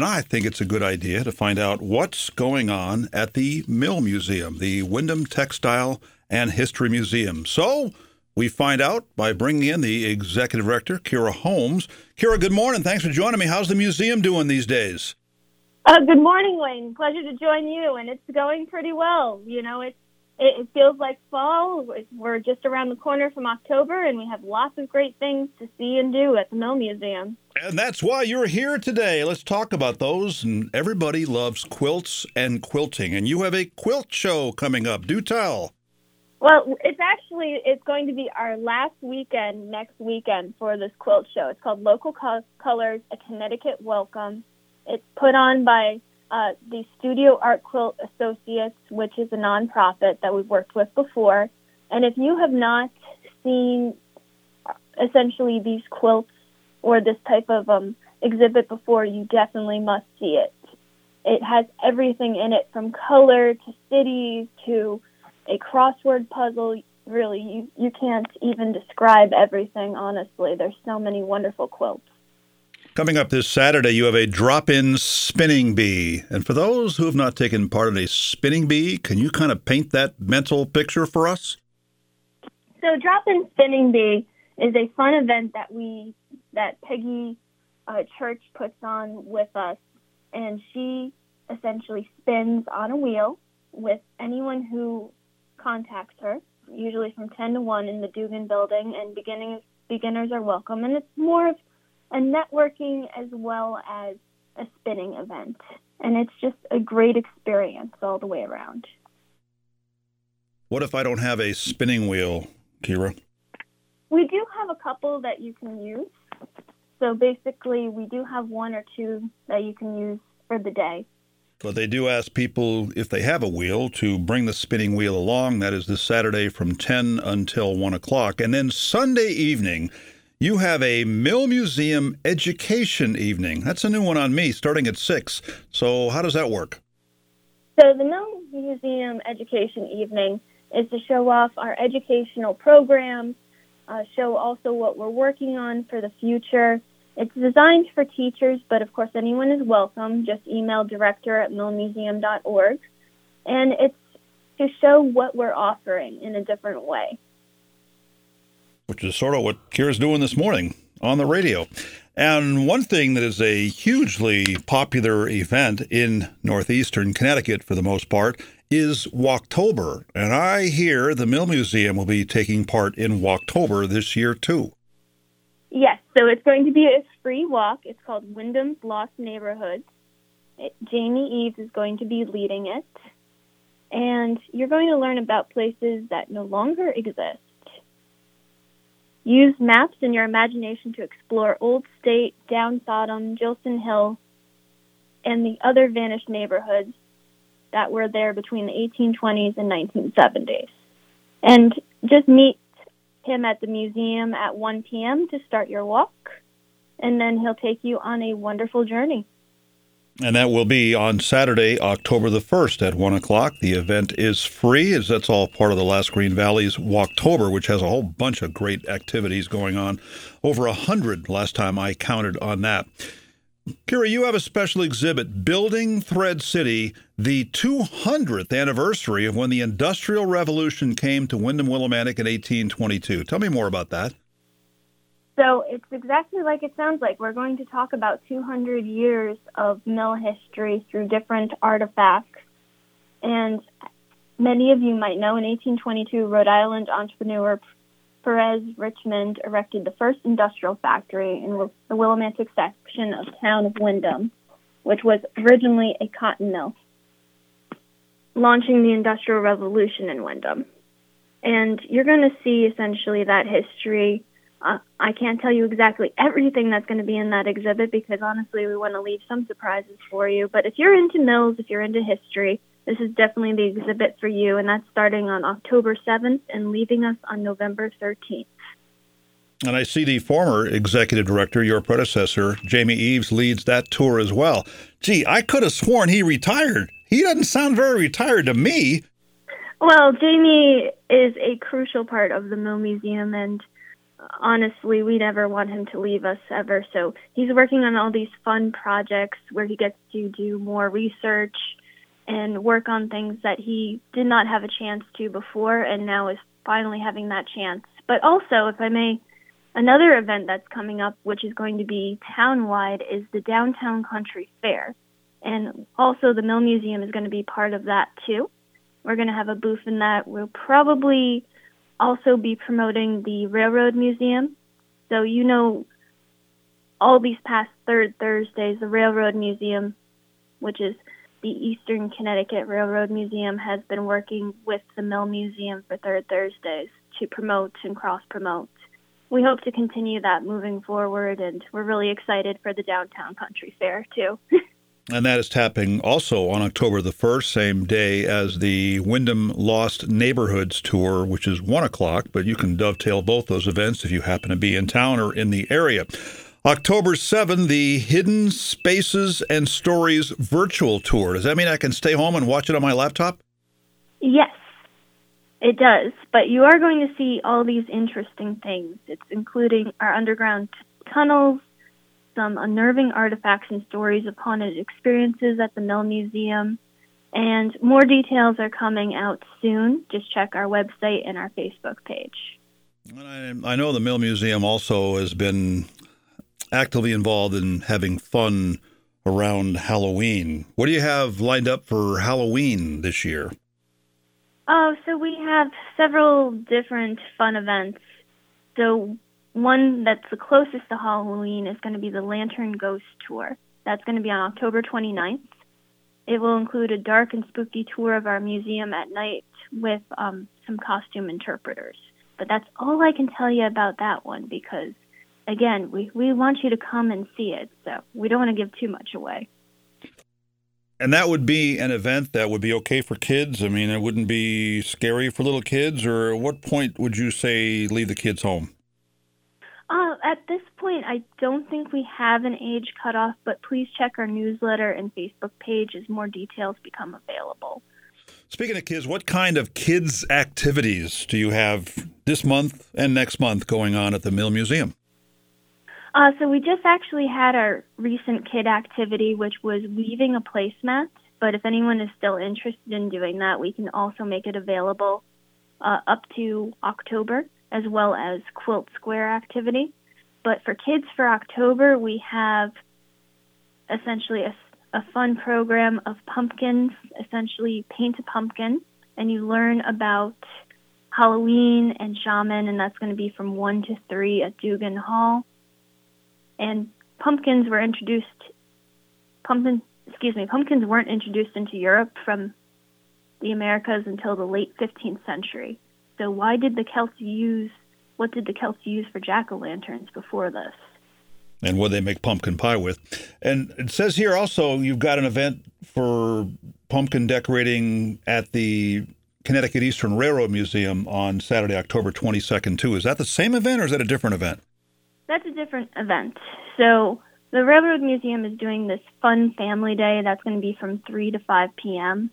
I think it's a good idea to find out what's going on at the Mill Museum, the Windham Textile and History Museum. So we find out by bringing in the executive director, Kira Holmes. Kira, good morning. Thanks for joining me. How's the museum doing these days? Good morning, Wayne. Pleasure to join you, and it's going pretty well. You know, it feels like fall. We're just around the corner from October, and we have lots of great things to see and do at the Mill Museum. And that's why you're here today. Let's talk about those. And everybody loves quilts and quilting, and you have a quilt show coming up. Do tell. Well, it's going to be our last weekend, next weekend, for this quilt show. It's called Local Colors, A Connecticut Welcome. It's put on by the Studio Art Quilt Associates, which is a nonprofit that we've worked with before. And if you have not seen essentially these quilts or this type of exhibit before, you definitely must see it. It has everything in it, from color to cities to a crossword puzzle. Really, you can't even describe everything, honestly. There's so many wonderful quilts. Coming up this Saturday, you have a drop-in spinning bee. And for those who have not taken part in a spinning bee, can you kind of paint that mental picture for us? So drop-in spinning bee is a fun event that Peggy Church puts on with us. And she essentially spins on a wheel with anyone who contacts her, usually from 10 to 1 in the Dugan building. And beginners are welcome. And it's more of a networking as well as a spinning event. And it's just a great experience all the way around. What if I don't have a spinning wheel, Kira? We do have a couple that you can use. So basically, we do have one or two that you can use for the day. But they do ask people, if they have a wheel, to bring the spinning wheel along. That is this Saturday from 10 until 1 o'clock. And then Sunday evening, you have a Mill Museum Education Evening. That's a new one on me, starting at 6. So how does that work? So the Mill Museum Education Evening is to show off our educational programs, show also what we're working on for the future. It's designed for teachers, but of course anyone is welcome. Just email director@millmuseum.org. And it's to show what we're offering in a different way, which is sort of what Kira's doing this morning on the radio. And one thing that is a hugely popular event in northeastern Connecticut, for the most part, is Walktober. And I hear the Mill Museum will be taking part in Walktober this year, too. Yes, so it's going to be a free walk. It's called Wyndham's Lost Neighborhoods. Jamie Eves is going to be leading it. And you're going to learn about places that no longer exist. Use maps and your imagination to explore Old State, Down Sodom, Gilson Hill, and the other vanished neighborhoods that were there between the 1820s and 1970s. And just meet him at the museum at 1 p.m. to start your walk, and then he'll take you on a wonderful journey. And that will be on Saturday, October the 1st at 1 o'clock. The event is free, as that's all part of the Last Green Valley's Walktober, which has a whole bunch of great activities going on. Over 100 last time I counted on that. Kira, you have a special exhibit, Building Thread City, the 200th anniversary of when the Industrial Revolution came to Windham Willimantic in 1822. Tell me more about that. So it's exactly like it sounds like. We're going to talk about 200 years of mill history through different artifacts. And many of you might know, in 1822, Rhode Island entrepreneur Perez Richmond erected the first industrial factory in the Willimantic section of town of Windham, which was originally a cotton mill, launching the Industrial Revolution in Windham. And you're going to see essentially that history. I can't tell you exactly everything that's going to be in that exhibit because, honestly, we want to leave some surprises for you. But if you're into mills, if you're into history, this is definitely the exhibit for you, and that's starting on October 7th and leaving us on November 13th. And I see the former executive director, your predecessor, Jamie Eves, leads that tour as well. Gee, I could have sworn he retired. He doesn't sound very retired to me. Well, Jamie is a crucial part of the Mill Museum, and honestly, we never want him to leave us ever. So he's working on all these fun projects where he gets to do more research and work on things that he did not have a chance to before, and now is finally having that chance. But also, if I may, another event that's coming up, which is going to be town-wide, is the Downtown Country Fair. And also the Mill Museum is going to be part of that, too. We're going to have a booth in that. We'll probably also be promoting the Railroad Museum. So, you know, all these past third Thursdays, the Railroad Museum, which is the Eastern Connecticut Railroad Museum, has been working with the Mill Museum for third Thursdays to promote and cross-promote. We hope to continue that moving forward, and we're really excited for the Downtown Country Fair, too. And that is happening also on October the 1st, same day as the Wyndham Lost Neighborhoods Tour, which is 1 o'clock, but you can dovetail both those events if you happen to be in town or in the area. October 7, the Hidden Spaces and Stories Virtual Tour. Does that mean I can stay home and watch it on my laptop? Yes, it does, but you are going to see all these interesting things. It's including our underground tunnels, some unnerving artifacts and stories of haunted experiences at the Mill Museum. And more details are coming out soon. Just check our website and our Facebook page. And I know the Mill Museum also has been actively involved in having fun around Halloween. What do you have lined up for Halloween this year? Oh, so we have several different fun events. So one that's the closest to Halloween is going to be the Lantern Ghost Tour. That's going to be on October 29th. It will include a dark and spooky tour of our museum at night with some costume interpreters. But that's all I can tell you about that one because, again, we want you to come and see it, so we don't want to give too much away. And that would be an event that would be okay for kids? I mean, it wouldn't be scary for little kids? Or at what point would you say leave the kids home? At this point, I don't think we have an age cutoff, but please check our newsletter and Facebook page as more details become available. Speaking of kids, what kind of kids' activities do you have this month and next month going on at the Mill Museum? So we just actually had our recent kid activity, which was weaving a placemat. But if anyone is still interested in doing that, we can also make it available up to October, as well as Quilt Square activity. But for kids for October, we have essentially a fun program of pumpkins, essentially paint a pumpkin, and you learn about Halloween and shaman, and that's going to be from 1 to 3 at Dugan Hall. And pumpkins weren't introduced into Europe from the Americas until the late 15th century. So what did the Celts use for jack-o'-lanterns before this? And what did they make pumpkin pie with? And it says here also you've got an event for pumpkin decorating at the Connecticut Eastern Railroad Museum on Saturday, October 22nd, too. Is that the same event or is that a different event? That's a different event. So the Railroad Museum is doing this fun family day. That's going to be from 3 to 5 p.m.,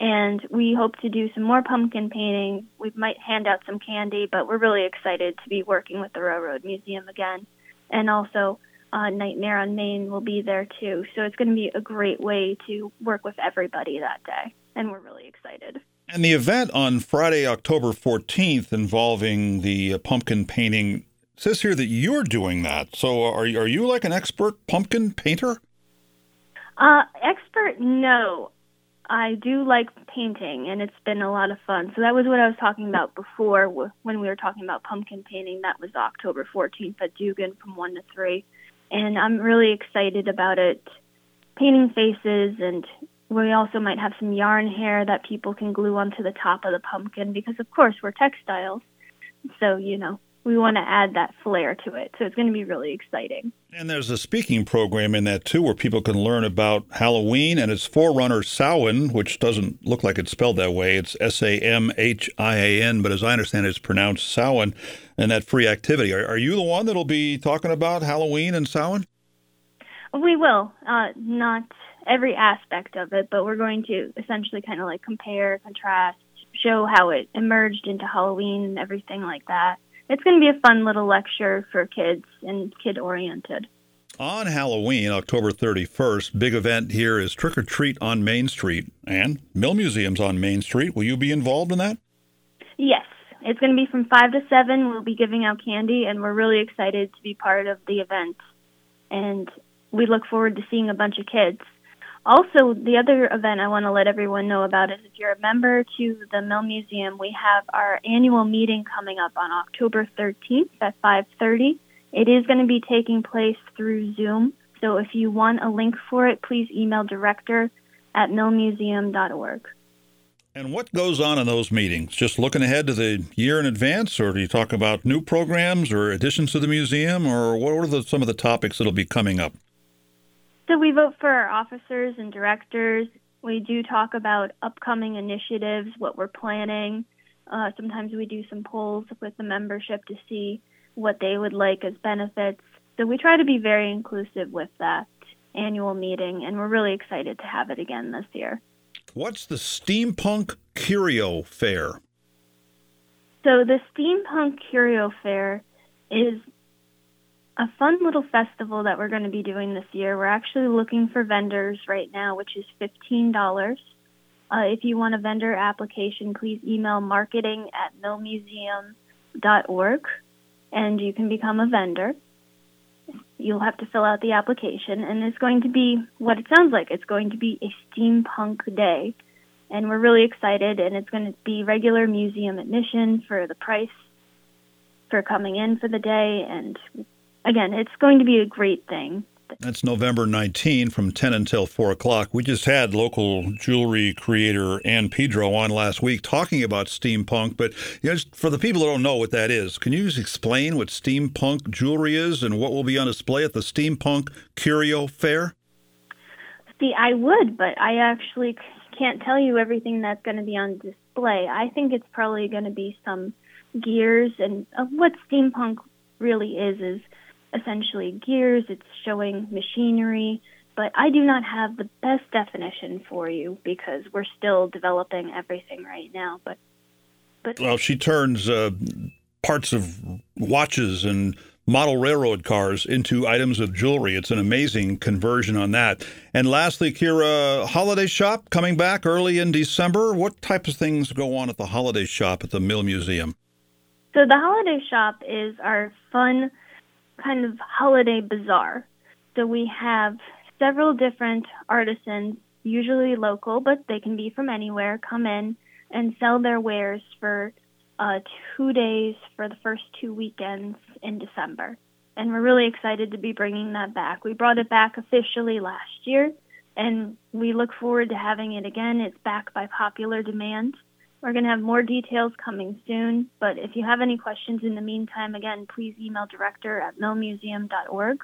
and we hope to do some more pumpkin painting. We might hand out some candy, but we're really excited to be working with the Railroad Museum again. And also Nightmare on Main will be there, too. So it's going to be a great way to work with everybody that day, and we're really excited. And the event on Friday, October 14th, involving the pumpkin painting, says here that you're doing that. So are you like an expert pumpkin painter? Expert, no. I do like painting, and it's been a lot of fun. So that was what I was talking about before when we were talking about pumpkin painting. That was October 14th at Dugan from 1 to 3. And I'm really excited about it, painting faces, and we also might have some yarn hair that people can glue onto the top of the pumpkin because, of course, we're textiles. So, you know, we want to add that flair to it. So it's going to be really exciting. And there's a speaking program in that, too, where people can learn about Halloween and its forerunner, Samhain, which doesn't look like it's spelled that way. It's S-A-M-H-I-A-N, but as I understand it, it's pronounced Samhain, and that free activity. Are you the one that'll be talking about Halloween and Samhain? We will. Not every aspect of it, but we're going to essentially kind of like compare, contrast, show how it emerged into Halloween and everything like that. it's going to be a fun little lecture for kids and kid-oriented. On Halloween, October 31st, big event here is Trick or Treat on Main Street, and Mill Museum's on Main Street. Will you be involved in that? Yes. It's going to be from 5 to 7. We'll be giving out candy, and we're really excited to be part of the event. And we look forward to seeing a bunch of kids. Also, the other event I want to let everyone know about is if you're a member to the Mill Museum, we have our annual meeting coming up on October 13th at 5:30. It is going to be taking place through Zoom. So if you want a link for it, please email director@millmuseum.org. And what goes on in those meetings? Just looking ahead to the year in advance, or do you talk about new programs or additions to the museum, or what are some of the topics that will be coming up? So we vote for our officers and directors. We do talk about upcoming initiatives, what we're planning. Sometimes we do some polls with the membership to see what they would like as benefits. So we try to be very inclusive with that annual meeting, and we're really excited to have it again this year. What's the Steampunk Curio Fair? So the Steampunk Curio Fair is a fun little festival that we're going to be doing this year. We're actually looking for vendors right now, which is $15. If you want a vendor application, please email marketing@millmuseum.org, and you can become a vendor. You'll have to fill out the application, and it's going to be what it sounds like. It's going to be a steampunk day, and we're really excited, and it's going to be regular museum admission for the price for coming in for the day, and again, it's going to be a great thing. That's November 19 from 10 until 4 o'clock. We just had local jewelry creator Ann Pedro on last week talking about steampunk, but for the people that don't know what that is, can you just explain what steampunk jewelry is and what will be on display at the Steampunk Curio Fair? See, I would, but I actually can't tell you everything that's going to be on display. I think it's probably going to be some gears, and what steampunk really is essentially gears, it's showing machinery, but I do not have the best definition for you because we're still developing everything right now. But well, she turns parts of watches and model railroad cars into items of jewelry. It's an amazing conversion on that. And lastly, Kira, Holiday Shop coming back early in December. What types of things go on at the Holiday Shop at the Mill Museum? So the Holiday Shop is our fun kind of holiday bazaar. So we have several different artisans, usually local, but they can be from anywhere, come in and sell their wares for 2 days for the first 2 weekends in December. And we're really excited to be bringing that back. We brought it back officially last year, and we look forward to having it again. It's back by popular demand. We're going to have more details coming soon, but if you have any questions in the meantime, again, please email director@millmuseum.org,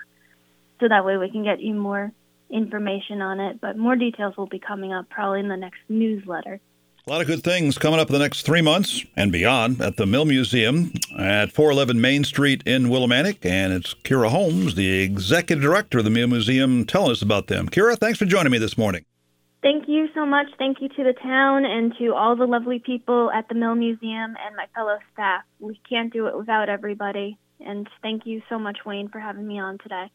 so that way we can get you more information on it, but more details will be coming up probably in the next newsletter. A lot of good things coming up in the next 3 months and beyond at the Mill Museum at 411 Main Street in Willimantic, and it's Kira Holmes, the Executive Director of the Mill Museum, telling us about them. Kira, thanks for joining me this morning. Thank you so much. Thank you to the town and to all the lovely people at the Mill Museum and my fellow staff. We can't do it without everybody. And thank you so much, Wayne, for having me on today.